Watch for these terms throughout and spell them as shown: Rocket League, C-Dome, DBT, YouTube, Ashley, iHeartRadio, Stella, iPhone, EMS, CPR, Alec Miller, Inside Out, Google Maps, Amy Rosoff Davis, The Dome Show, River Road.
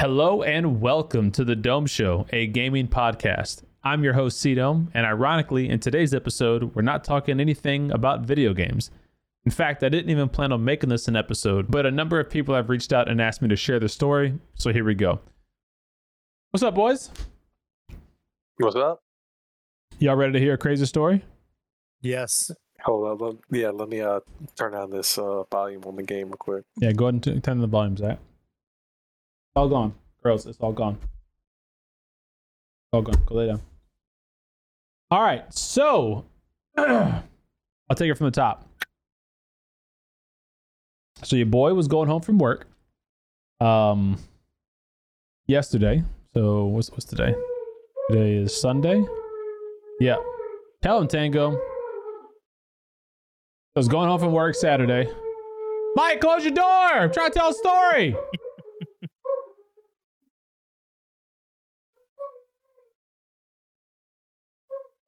Hello and welcome to The Dome Show, a gaming podcast. I'm your host, C-Dome, and ironically, in today's episode, we're not talking anything about video games. In fact, I didn't even plan on making this an episode, but a number of people have reached out and asked me to share their story, so here we go. What's up, boys? What's up? Y'all ready to hear a crazy story? Yes. Hold on. Let me turn on this volume on the game real quick. Yeah, go ahead and turn the volume, Zach. All gone, girls. It's all gone. All gone. Go lay down. All right. So I'll take it from the top. So your boy was going home from work yesterday. So what's today? Today is Sunday. Yeah. Tell him, Tango. I was going home from work Saturday. Mike, close your door. I'm trying to tell a story.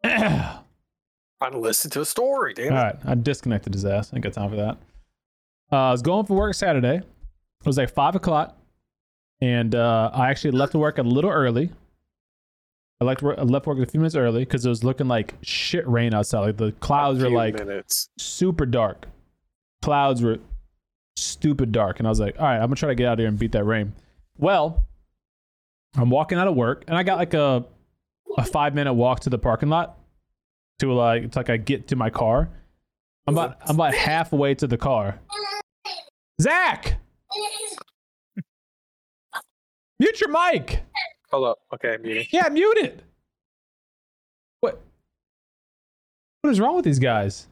I'm trying to listen to a story, damn it. All right, I disconnected his ass. I ain't got time for that. I was going for work Saturday. It was like 5 o'clock, and I actually left work a little early. I left work a few minutes early because it was looking like shit rain outside. Like the clouds were like super dark. Clouds were stupid dark, and I was like, all right, I'm going to try to get out of here and beat that rain. Well, I'm walking out of work, and I got like a 5-minute walk to the parking lot to like I get to my car. I'm about halfway to the car. Zach, mute your mic. Hold up. Okay, I'm muted. Yeah, mute it. What is wrong with these guys?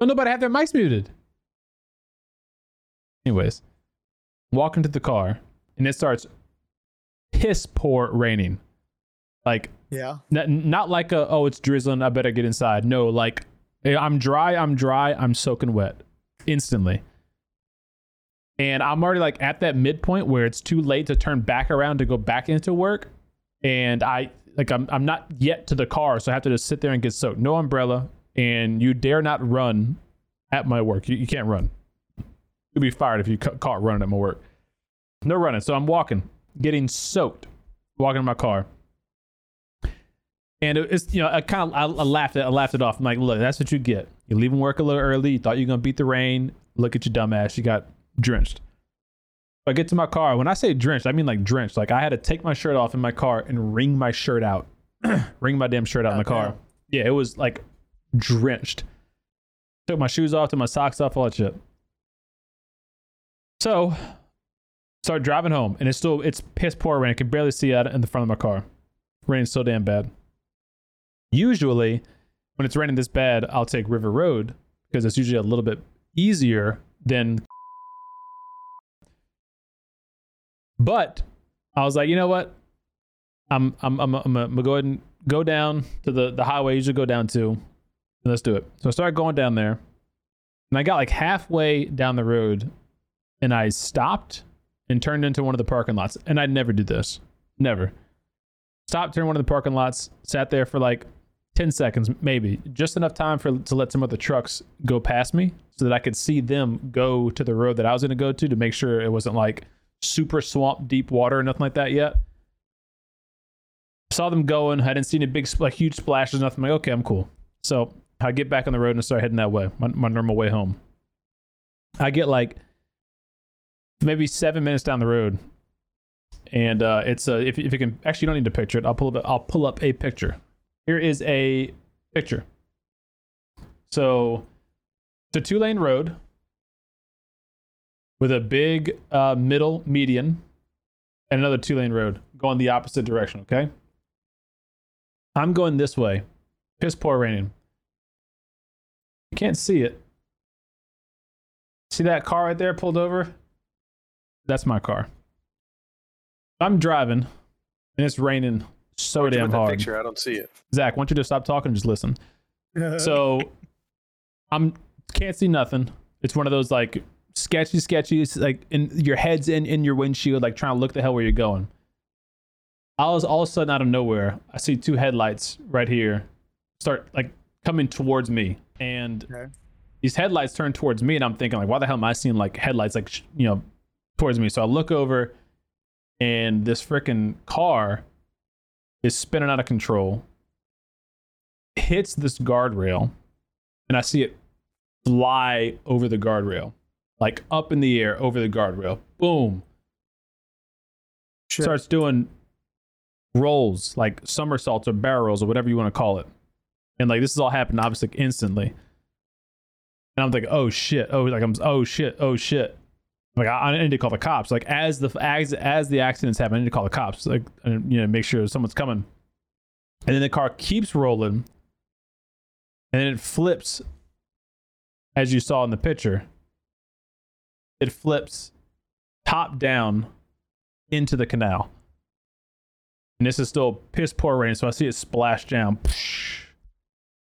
Don't nobody have their mics muted. Anyways, walk into the car and it starts piss poor raining. Like, yeah, not like it's drizzling, I better get inside. No, like, I'm dry, I'm soaking wet instantly. And I'm already like at that midpoint where it's too late to turn back around to go back into work. And I'm not yet to the car, so I have to just sit there and get soaked. No umbrella, and you dare not run at my work. You can't run. You'll be fired if you caught running at my work. No running. So I'm walking, getting soaked, walking to my car. And it's, you know, I laughed it off. I'm like, look, that's what you get. You're leaving work a little early. You thought you were going to beat the rain. Look at your dumbass. You got drenched. So I get to my car. When I say drenched, I mean like drenched. Like I had to take my shirt off in my car and wring my shirt out. Wring my damn shirt out in the car. Yeah, it was like drenched. Took my shoes off, took my socks off, all that shit. So start driving home. And it's piss poor rain. I can barely see out in the front of my car. Rain's so damn bad. Usually when it's raining this bad, I'll take River Road because it's usually a little bit easier than. But I was like, you know what? I'm gonna go ahead and go down to the highway I usually go down to, and let's do it. So I started going down there, and I got like halfway down the road, and I stopped and turned into one of the parking lots. And I'd never do this. Never. Stopped, turned one of the parking lots, sat there for like 10 seconds, maybe just enough time to let some of the trucks go past me so that I could see them go to the road that I was going to go to make sure it wasn't like super swamp, deep water or nothing like that yet. Saw them going. I didn't see any big, like huge splashes, nothing. I'm like, okay, I'm cool. So I get back on the road and start heading that way, my normal way home. I get like maybe 7 minutes down the road. And it's if you can, actually you don't need to picture it. I'll pull up a picture. Here is a picture. So it's a 2-lane road with a big middle median and another 2-lane road going the opposite direction, okay? I'm going this way. Piss poor raining. You can't see it. See that car right there pulled over? That's my car. I'm driving, and it's raining so damn hard. Picture, I don't see it. Zach, why don't you just stop talking and just listen? So I'm can't see nothing. It's one of those like sketchy, like in your head's in your windshield, like trying to look the hell where you're going. I was all of a sudden out of nowhere. I see two headlights right here start like coming towards me, and these headlights turn towards me, and I'm thinking like, why the hell am I seeing like headlights like towards me? So I look over. and this freaking car is spinning out of control, hits this guardrail, and I see it fly over the guardrail, like up in the air over the guardrail. Boom. Shit. Starts doing rolls, like somersaults or barrels or whatever you want to call it. And like, this is all happening obviously instantly. And I'm like, oh shit. Oh shit. Like I need to call the cops. Like as the accidents happen, I need to call the cops. Like, you know, make sure someone's coming. And then the car keeps rolling, and it flips, as you saw in the picture. It flips top down into the canal. And this is still piss poor rain, so I see it splash down.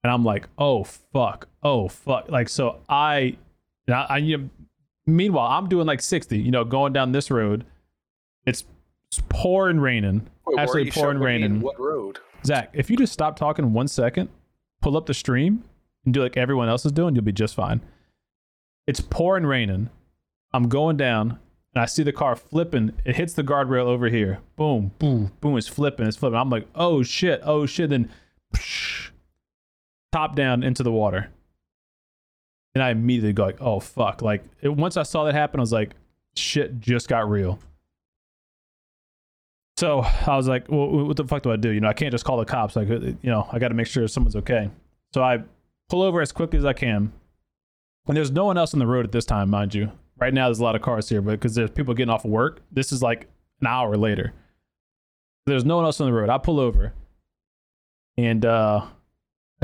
And I'm like, oh fuck. Like, so I meanwhile, I'm doing like 60, you know, going down this road. It's pouring raining. Wait, absolutely pouring raining. What road? Zach, if you just stop talking 1 second, pull up the stream and do like everyone else is doing, you'll be just fine. It's pouring raining. I'm going down and I see the car flipping. It hits the guardrail over here. Boom, boom, boom. It's flipping. I'm like, oh shit. Then top down into the water. And I immediately go like, oh fuck. Like once I saw that happen, I was like, shit just got real. So I was like, well, what the fuck do I do? You know, I can't just call the cops. Like, you know, I got to make sure someone's okay. So I pull over as quickly as I can. And there's no one else on the road at this time, mind you. Right now, there's a lot of cars here, but because there's people getting off of work, this is like an hour later. There's no one else on the road. I pull over and I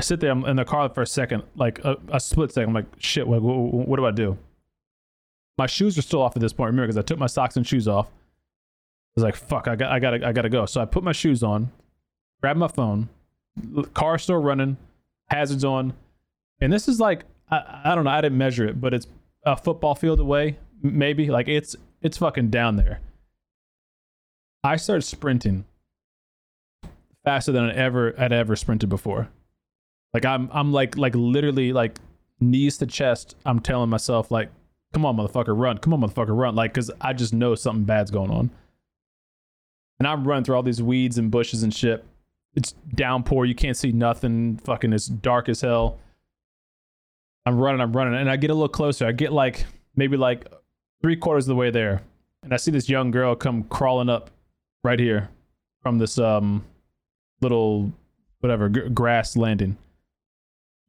sit there. I'm in the car for a second, like a split second. I'm like, shit, what do I do? My shoes are still off at this point, remember, because I took my socks and shoes off. I was like, fuck, I gotta go. So I put my shoes on, grab my phone, car still running, hazards on. And this is like, I don't know, I didn't measure it, but it's a football field away, maybe. Like it's fucking down there. I started sprinting faster than I'd ever sprinted before. Like I'm like literally like knees to chest. I'm telling myself like, come on motherfucker run. Like, cause I just know something bad's going on. And I'm running through all these weeds and bushes and shit. It's downpour. You can't see nothing. Fucking it's dark as hell. I'm running. And I get a little closer. I get like maybe like 3/4 of the way there. And I see this young girl come crawling up right here from this little whatever grass landing.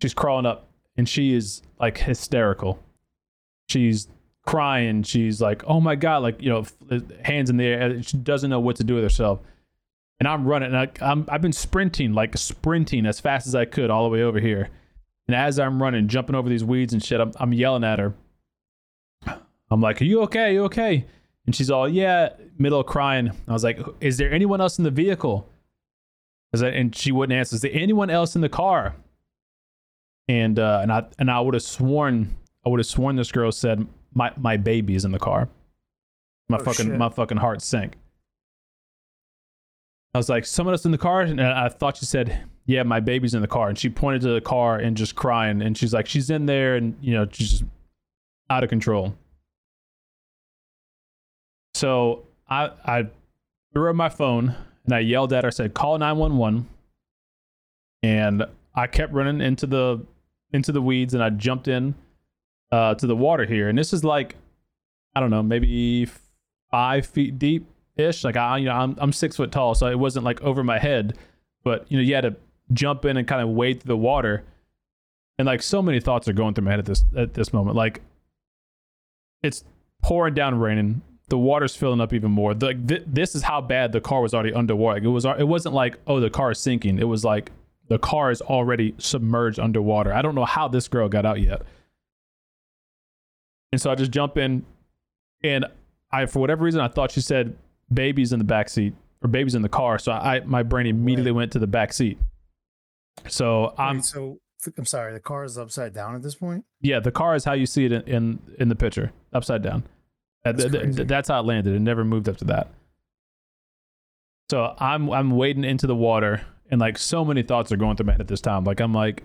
She's crawling up and she is like hysterical. She's crying. She's like, oh my God, like, you know, hands in the air. She doesn't know what to do with herself. And I'm running, and I've been sprinting as fast as I could all the way over here. And as I'm running, jumping over these weeds and shit, I'm yelling at her. I'm like, are you okay? And she's all, yeah, middle of crying. I was like, is there anyone else in the vehicle? And she wouldn't answer. Is there anyone else in the car? And I would have sworn, this girl said, my baby is in the car. My fucking heart sank. I was like, someone else in the car? And I thought she said, yeah, my baby's in the car. And she pointed to the car and just crying. And she's like, she's in there. And, you know, she's just out of control. So I threw up my phone and I yelled at her. I said, call 911. And I kept running into the weeds, and I jumped in to the water here. And this is like, I don't know, maybe 5 feet deep ish. Like I'm 6 foot tall, so it wasn't like over my head, but you know, you had to jump in and kind of wade through the water. And like so many thoughts are going through my head at this moment. Like it's pouring down raining. The water's filling up even more. Like this is how bad the car was already underwater. Like, it wasn't like, oh, the car is sinking. It was like the car is already submerged underwater. I don't know how this girl got out yet. And so I just jump in, and I, for whatever reason, I thought she said baby's in the backseat or baby's in the car. So my brain immediately went to the backseat. So I'm sorry, the car is upside down at this point? Yeah, the car is how you see it in the picture, upside down. That's how it landed. It never moved up to that. So I'm wading into the water, and like so many thoughts are going through my head at this time. Like I'm like,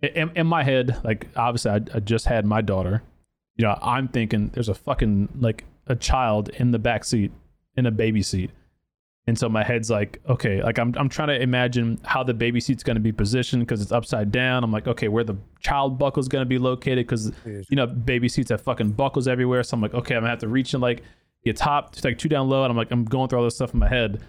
in my head, like obviously I just had my daughter. You know, I'm thinking there's a fucking like a child in the backseat in a baby seat. And so my head's like, okay, like I'm trying to imagine how the baby seat's going to be positioned because it's upside down. I'm like, okay, where the child buckle's going to be located because, you know, baby seats have fucking buckles everywhere. So I'm like, okay, I'm gonna have to reach in like your top, like two down low. And I'm like, I'm going through all this stuff in my head.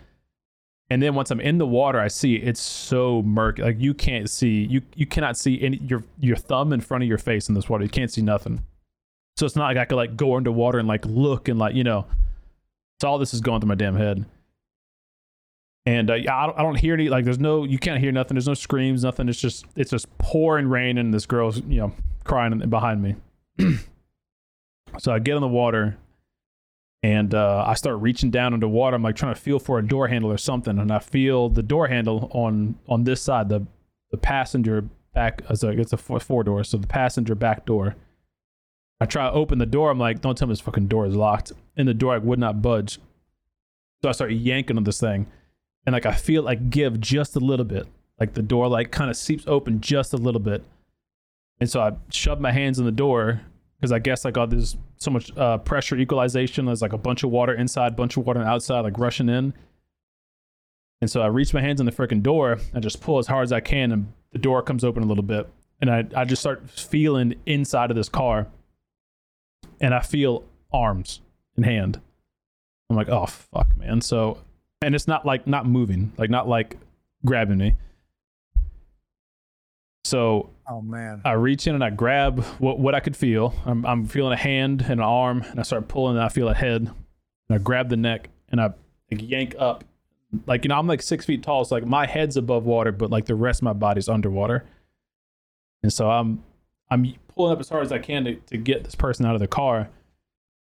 And then once I'm in the water, I see it's so murky. Like you can't see, you cannot see any, your thumb in front of your face in this water. You can't see nothing. So it's not like I could like go underwater and like look and like, you know, so all this is going through my damn head. And I don't hear any, like, there's no, you can't hear nothing. There's no screams, nothing. It's just pouring rain and this girl's, you know, crying behind me. So I get in the water and I start reaching down into water. I'm like trying to feel for a door handle or something. And I feel the door handle on this side, the passenger back, so it's a four door. So the passenger back door, I try to open the door. I'm like, don't tell me this fucking door is locked. And the door, I would not budge. So I start yanking on this thing. And like, I feel like give just a little bit, like the door, like kind of seeps open just a little bit. And so I shoved my hands in the door because I guess like, oh, there's so much pressure equalization. There's like a bunch of water inside, bunch of water outside, like rushing in. And so I reach my hands in the freaking door. I just pull as hard as I can and the door comes open a little bit. And I just start feeling inside of this car and I feel arms and hand. I'm like, oh fuck, man. So, and it's not like not moving, like not like grabbing me. So oh man, I reach in and I grab what I could feel. I'm feeling a hand and an arm and I start pulling and I feel a head and I grab the neck and I like, yank up. Like, you know, I'm like 6 feet tall. So like my head's above water, but like the rest of my body's underwater. And so I'm pulling up as hard as I can to get this person out of the car.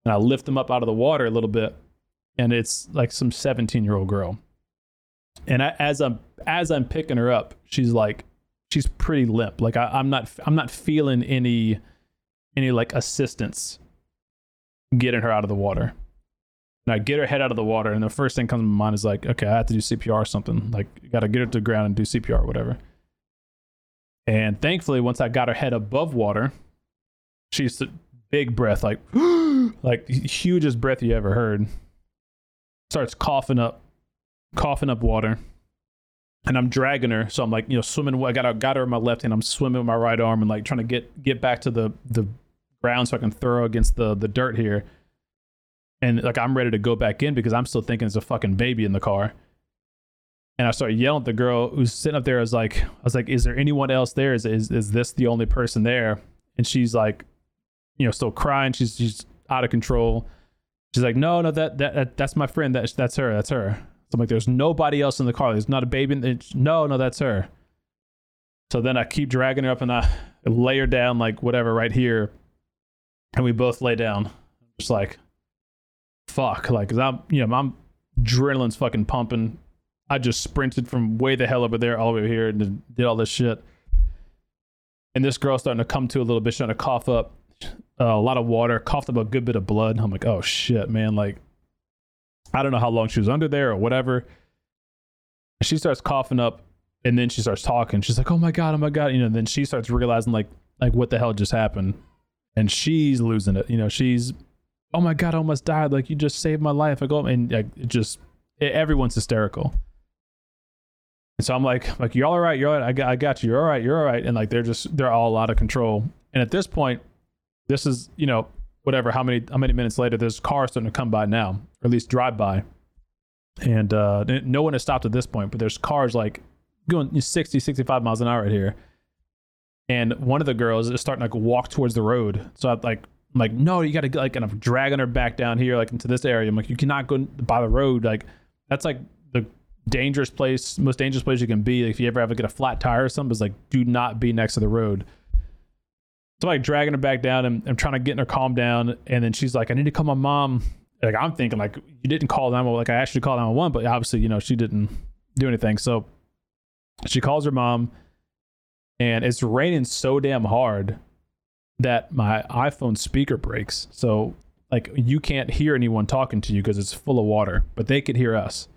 And I lift them up out of the water a little bit. And it's like some 17-year-old girl. And as I'm picking her up, she's pretty limp. Like I'm not feeling any like assistance getting her out of the water. And I get her head out of the water. And the first thing comes to my mind is like, okay, I have to do CPR or something. Like you got to get her to the ground and do CPR or whatever. And thankfully, once I got her head above water, she's big breath, like, like hugest breath you ever heard. Starts coughing up water, and I'm dragging her. So I'm like, you know, swimming. I got her in my left hand. I'm swimming with my right arm and like trying to get back to the ground so I can throw against the dirt here. And like I'm ready to go back in because I'm still thinking there's a fucking baby in the car. And I start yelling at the girl who's sitting up there. I was like, is there anyone else there? Is this the only person there? And she's like, you know, still crying. She's out of control. She's like, no, that's my friend. That's her. So I'm like, there's nobody else in the car. There's not a baby. No, that's her. So then I keep dragging her up and I lay her down, like whatever, right here. And we both lay down. Just like, fuck. Like, 'cause I'm, you know, my adrenaline's fucking pumping. I just sprinted from way the hell over there all the way over here and did all this shit. And this girl's starting to come to a little bit, trying to cough up a lot of water, coughed up a good bit of blood. I'm like, oh shit, man. Like, I don't know how long she was under there or whatever. She starts coughing up and then she starts talking. She's like, oh my God. You know, then she starts realizing like what the hell just happened and she's losing it. You know, she's, oh my God, I almost died. Like you just saved my life. I go, and like, everyone's hysterical. And so I'm like, you're all right. I got you. You're all right. And like, they're all out of control. And at this point, this is, you know, whatever, how many minutes later, there's cars starting to come by now, or at least drive by. And no one has stopped at this point, but there's cars like going 60, 65 miles an hour right here. And one of the girls is starting to like, walk towards the road. So I'm like, no, you got to like, and I'm dragging her back down here, like into this area. I'm like, you cannot go by the road. Like that's like the dangerous place, most dangerous place you can be. Like, if you ever have to get a flat tire or something, it's like, do not be next to the road. So like dragging her back down and I'm trying to get her calmed down. And then she's like, I need to call my mom. Like I'm thinking like, you didn't call 911. Like I actually called 911, but obviously, you know, she didn't do anything. So she calls her mom and it's raining so damn hard that my iPhone speaker breaks. So like you can't hear anyone talking to you because it's full of water, but they could hear us.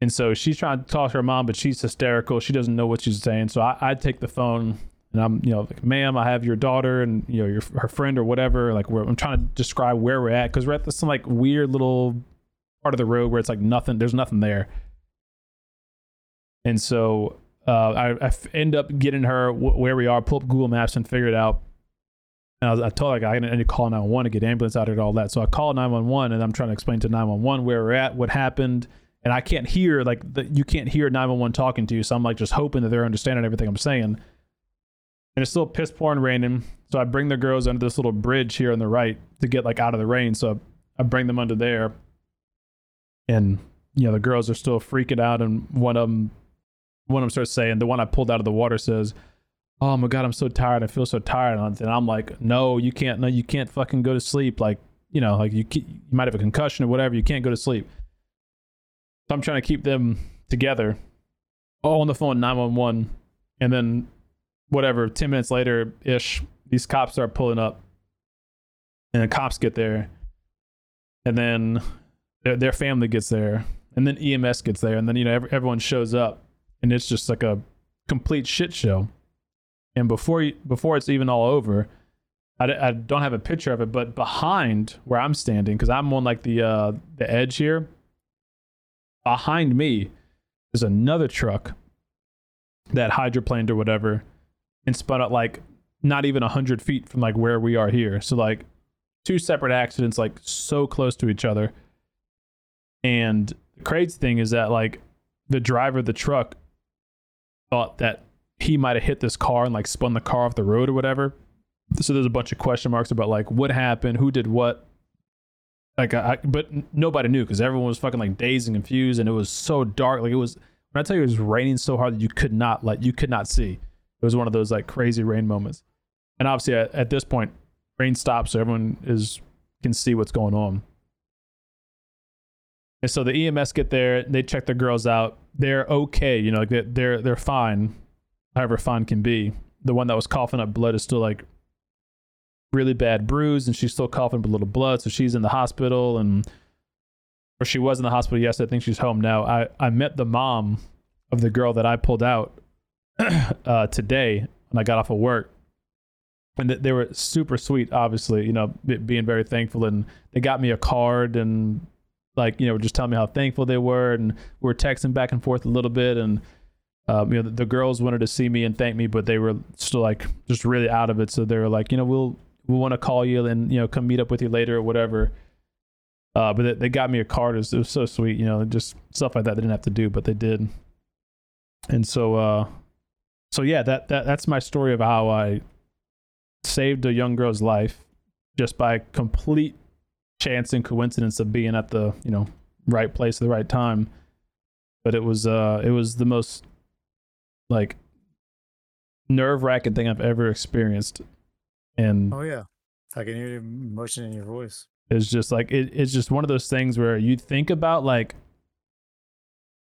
And so she's trying to talk to her mom, but she's hysterical. She doesn't know what she's saying. So I take the phone And I'm, you know, like, ma'am, I have your daughter and, you know, your, her friend or whatever. Like, I'm trying to describe where we're at, because we're at this some like weird little part of the road where it's like nothing, there's nothing there. And so I end up getting her where we are, pull up Google Maps and figure it out. And I told her, like, I need to call 911 to get ambulance out here and all that. So I call 911 and I'm trying to explain to 911 where we're at, what happened. And I can't hear, like, you can't hear 911 talking to you. So I'm like just hoping that they're understanding everything I'm saying. And it's still piss pouring raining. So I bring the girls under this little bridge here on the right to get like out of the rain. So I bring them under there, and, you know, the girls are still freaking out. And one of them starts saying, the one I pulled out of the water says, "Oh my God, I'm so tired. I feel so tired." And I'm like, no, you can't fucking go to sleep. Like, you know, like you might have a concussion or whatever. You can't go to sleep. So I'm trying to keep them together. Oh, on the phone, 911. And then, whatever, 10 minutes later ish, these cops start pulling up, and the cops get there, and then their family gets there, and then EMS gets there, and then, you know, everyone shows up, and it's just like a complete shit show. And before it's even all over, I don't have a picture of it, but behind where I'm standing, because I'm on like the edge here, behind me is another truck that hydroplaned or whatever and spun out like not even 100 feet from like where we are here. So like two separate accidents, like so close to each other. And the crazy thing is that like the driver of the truck thought that he might've hit this car and like spun the car off the road or whatever. So there's a bunch of question marks about like what happened, who did what. Like, but nobody knew, because everyone was fucking like dazed and confused, and it was so dark. Like, it was, when I tell you it was raining so hard that you could not see. It was one of those like crazy rain moments. And obviously at this point, rain stops, so everyone can see what's going on. And so the EMS get there, they check the girls out. They're okay, you know, like they're fine, however fine can be. The one that was coughing up blood is still like really bad bruise, and she's still coughing up a little blood, so she's in the hospital, or she was in the hospital yesterday. I think she's home now. I met the mom of the girl that I pulled out today when I got off of work, and they were super sweet, obviously, you know, being very thankful, and they got me a card, and like, you know, just telling me how thankful they were, and we were texting back and forth a little bit, and you know, the girls wanted to see me and thank me, but they were still like just really out of it, so they were like, you know, we want to call you and, you know, come meet up with you later or whatever. But they got me a card. It was so sweet, you know, just stuff like that they didn't have to do, but they did. And so so yeah, that's my story of how I saved a young girl's life just by complete chance and coincidence of being at the, you know, right place at the right time. But it was the most like nerve-wracking thing I've ever experienced. And oh yeah, I can hear the emotion in your voice. It's just like it's just one of those things where you think about like,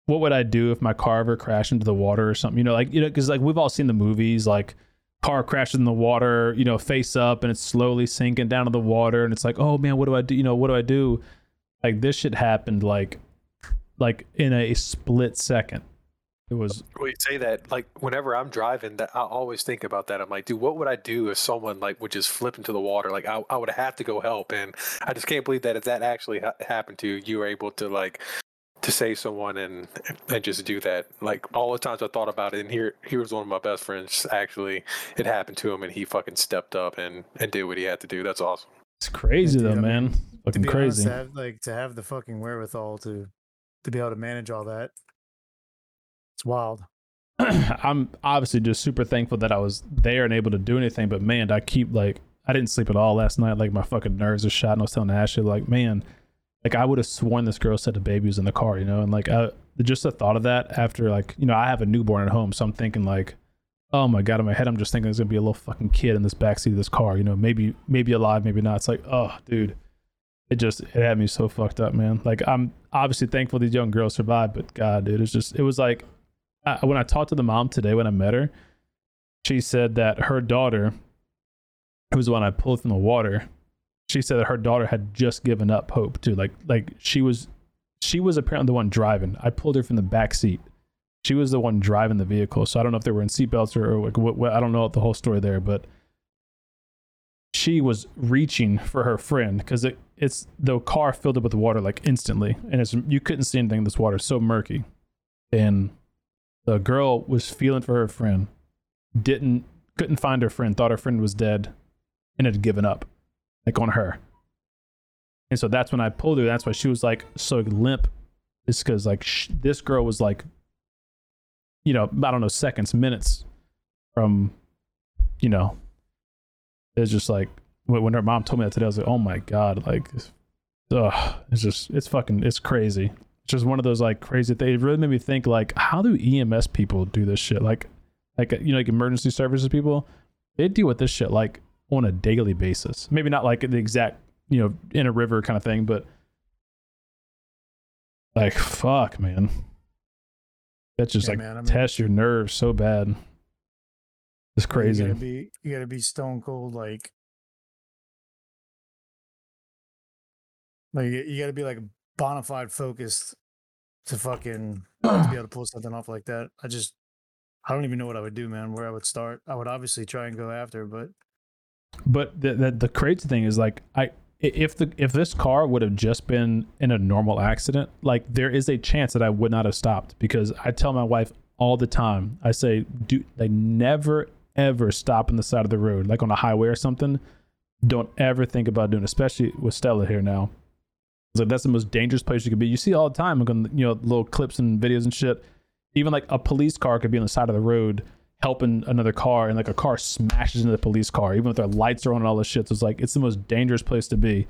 what would I do if my car ever crashed into the water or something? You know, like, you know, because like we've all seen the movies, like car crashes in the water, you know, face up, and it's slowly sinking down to the water, and it's like, oh man, what do I do? You know, what do I do? Like this shit happened like in a split second. It was. Well, you say that, like whenever I'm driving, that I always think about that. I'm like, dude, what would I do if someone like would just flip into the water? Like I would have to go help, and I just can't believe that if that actually happened to you, you were able to like, to save someone and just do that. Like all the times I thought about it, and here was one of my best friends, actually it happened to him, and he fucking stepped up and did what he had to do. That's awesome. It's crazy though, man. Fucking crazy. Like to have the fucking wherewithal to be able to manage all that. It's wild. I'm obviously just super thankful that I was there and able to do anything, but man, I keep like, I didn't sleep at all last night. Like my fucking nerves are shot, and I was telling Ashley like, man, like I would have sworn this girl said the baby was in the car, you know, and like just the thought of that after like, you know, I have a newborn at home, so I'm thinking like, oh my God, in my head I'm just thinking there's gonna be a little fucking kid in this backseat of this car, you know, maybe alive, maybe not. It's like, oh dude, it had me so fucked up, man. Like I'm obviously thankful these young girls survived, but God, dude, it was like when I talked to the mom today, when I met her, she said that her daughter, who's the one I pulled from the water, she said that her daughter had just given up hope too. Like she was apparently the one driving. I pulled her from the back seat. she was the one driving the vehicle. So I don't know if they were in seatbelts or like what, I don't know the whole story there, but she was reaching for her friend because it's the car filled up with water like instantly, and you couldn't see anything in this water, so murky. And the girl was feeling for her friend, couldn't find her friend, thought her friend was dead, and had given up, like on her. And so that's when I pulled her. That's why she was like so limp, is because like this girl was like, you know, I don't know, seconds, minutes from, you know. It's just like when her mom told me that today, I was like, oh my God, like, it's crazy. It's just one of those like crazy things. It really made me think like, how do EMS people do this shit? Like, you know, like emergency services people, they deal with this shit like on a daily basis. Maybe not like the exact, you know, in a river kind of thing, but like, fuck, man. That's just test your nerves so bad. It's crazy. You gotta be stone cold, like you gotta be like bona fide focused to fucking to be able to pull something off like that. I don't even know what I would do, man. Where I would start, I would obviously try and go after, but the crazy thing is like if this car would have just been in a normal accident, like there is a chance that I would not have stopped, because I tell my wife all the time, I say, dude, they never ever stop on the side of the road, like on a highway or something. Don't ever think about doing it, especially with Stella here now. So that's the most dangerous place you could be. You see all the time, you know, little clips and videos and shit. Even like a police car could be on the side of the road helping another car, and like a car smashes into the police car, even if their lights are on and all this shit. So it's like, it's the most dangerous place to be.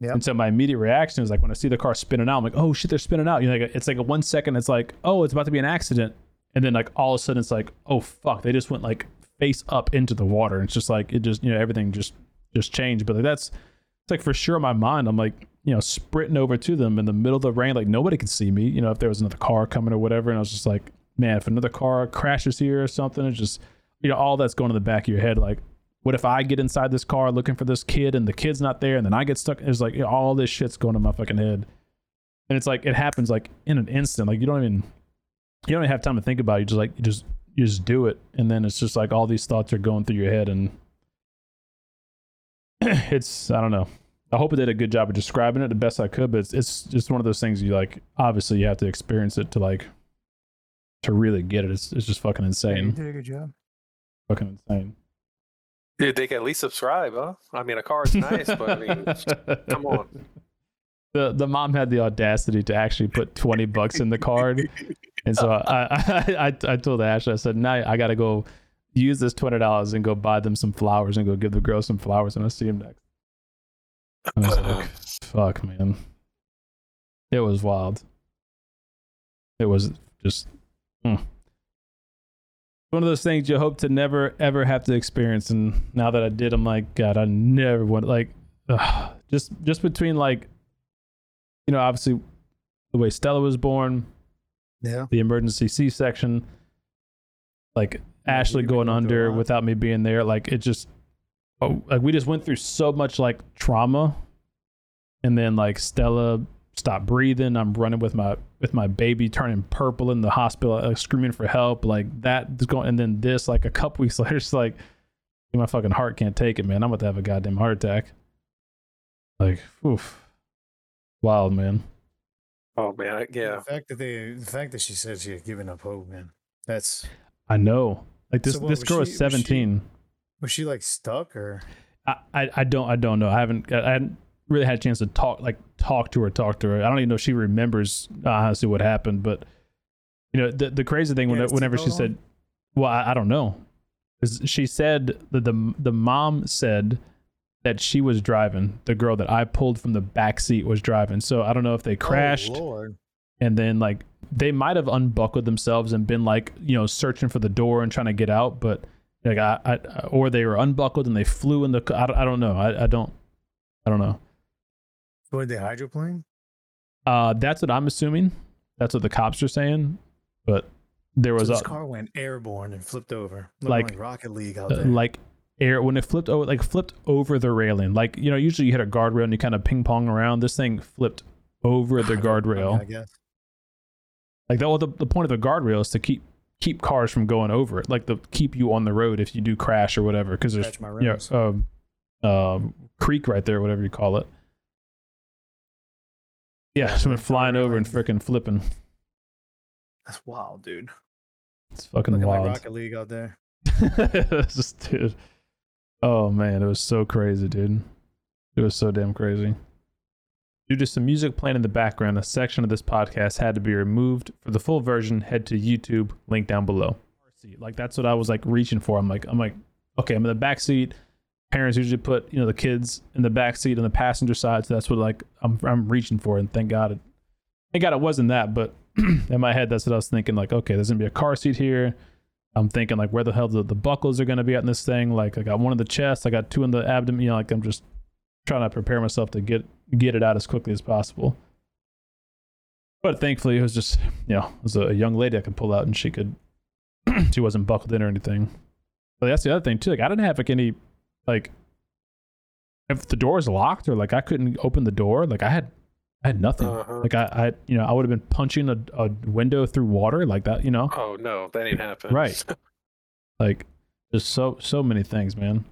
Yep. And so my immediate reaction is like, when I see the car spinning out, I'm like, oh shit, they're spinning out. You know, like it's like a 1 second, it's like, oh, it's about to be an accident. And then like all of a sudden it's like, oh fuck, they just went like face up into the water. It's just like, it just, you know, everything just changed. But like it's like for sure in my mind, I'm like, you know, sprinting over to them in the middle of the rain, like nobody could see me, you know, if there was another car coming or whatever. And I was just like, man, if another car crashes here or something, it's just, you know, all that's going in the back of your head. Like, what if I get inside this car looking for this kid and the kid's not there and then I get stuck? It's like, you know, all this shit's going in my fucking head. And it's like, it happens like in an instant. Like you don't even have time to think about it. You just do it. And then it's just like all these thoughts are going through your head, and it's, I don't know. I hope I did a good job of describing it the best I could, but it's just one of those things you like, obviously you have to experience it to like, to really get it. It's just fucking insane. Yeah, you did a good job. Fucking insane. Dude, they can at least subscribe, huh? I mean, a car is nice, but I mean, come on. The mom had the audacity to actually put $20 in the card, and so I told Ashley, I said, "Now I got to go use this $20 and go buy them some flowers and go give the girl some flowers, and I'll see him next." And I was like, "Fuck, man, it was wild. It was just." One of those things you hope to never ever have to experience, and now that I did, I'm like, God, I never want, like, just between, like, you know, obviously the way Stella was born, yeah, the emergency C-section, like, yeah, Ashley going under without me being there, like, it just, oh, like we just went through so much like trauma, and then like Stella stopped breathing. I'm running with my baby turning purple in the hospital, screaming for help, like that's going. And then this, like a couple weeks later, it's like, my fucking heart can't take it, man. I'm about to have a goddamn heart attack. Like, oof, wild, man. Oh man, yeah. The fact that she said she had given up hope, man. That's, I know. Like this, so what, this girl is 17. Was she like stuck or? I don't know. I hadn't really had a chance to talk to her. I don't even know if she remembers honestly what happened, but you know, the crazy thing, whenever she said, well, I don't know, because she said that the mom said that she was driving, the girl that I pulled from the back seat was driving. So I don't know if they crashed, and then like they might have unbuckled themselves and been like, you know, searching for the door and trying to get out, but like or they were unbuckled and they flew in the, I don't know. Were they hydroplane? That's what I'm assuming. That's what the cops are saying. But there was, so this car went airborne and flipped over, like Rocket League out there. Like air, when it flipped over, like flipped over the railing. Like, you know, usually you hit a guardrail and you kind of ping pong around. This thing flipped over the guardrail. I guess. Like the point of the guardrail is to keep cars from going over it, like to keep you on the road if you do crash or whatever, because there's creek right there, whatever you call it. Yeah, someone flying over and freaking flipping. That's wild, dude. It's fucking wild. Like Rocket League out there. Just, dude. Oh man, it was so crazy, dude. It was so damn crazy. Due to some music playing in the background, a section of this podcast had to be removed. For the full version, head to YouTube, link down below. Like that's what I was like reaching for. I'm like, okay, I'm in the back seat. Parents usually put, you know, the kids in the back seat on the passenger side, so that's what like I'm reaching for. And thank God it wasn't that. But in my head, that's what I was thinking. Like, okay, there's gonna be a car seat here. I'm thinking like, where the hell the buckles are gonna be on this thing? Like, I got one in the chest, I got two in the abdomen. You know, like I'm just trying to prepare myself to get it out as quickly as possible. But thankfully, it was just, you know, it was a young lady I could pull out, and she wasn't buckled in or anything. But that's the other thing too. Like, I didn't have like any, like, if the door is locked or like I couldn't open the door, like I had nothing. Uh-huh. Like I would have been punching a window through water like that, you know? Oh no, that ain't happened. Right. Like there's so many things, man.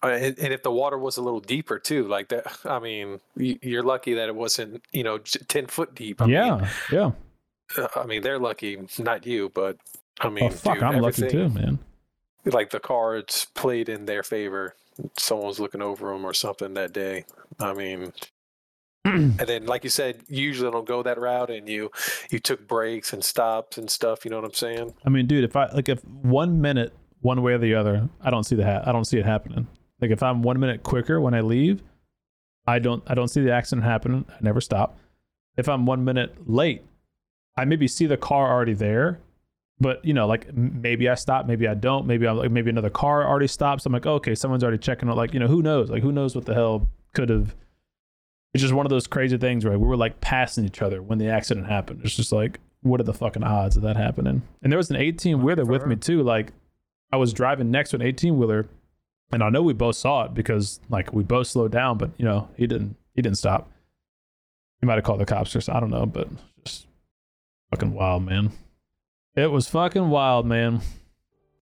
And if the water was a little deeper too, like that, I mean, you're lucky that it wasn't, you know, 10 foot deep. I mean, yeah. I mean, they're lucky, not you, but I mean, oh, fuck, dude, I'm lucky too, man. Like the cards played in their favor. Someone's looking over them or something that day. I mean, and then, like you said, you usually don't go that route, and you took breaks and stops and stuff. You know what I'm saying? I mean, dude, if 1 minute one way or the other, I don't see it happening. Like if I'm 1 minute quicker when I leave, I don't see the accident happening. I never stop. If I'm 1 minute late, I maybe see the car already there. But, you know, like maybe I stop, maybe I don't, maybe another car already stops. I'm like, oh, okay, someone's already checking out. Like, you know, who knows? Like, who knows what the hell could have. It's just one of those crazy things where we were like passing each other when the accident happened. It's just like, what are the fucking odds of that happening? And there was an 18 wheeler with me too. Like I was driving next to an 18 wheeler, and I know we both saw it because like we both slowed down, but you know, he didn't stop. He might've called the cops or something. I don't know, but just fucking wild, man. It was fucking wild, man.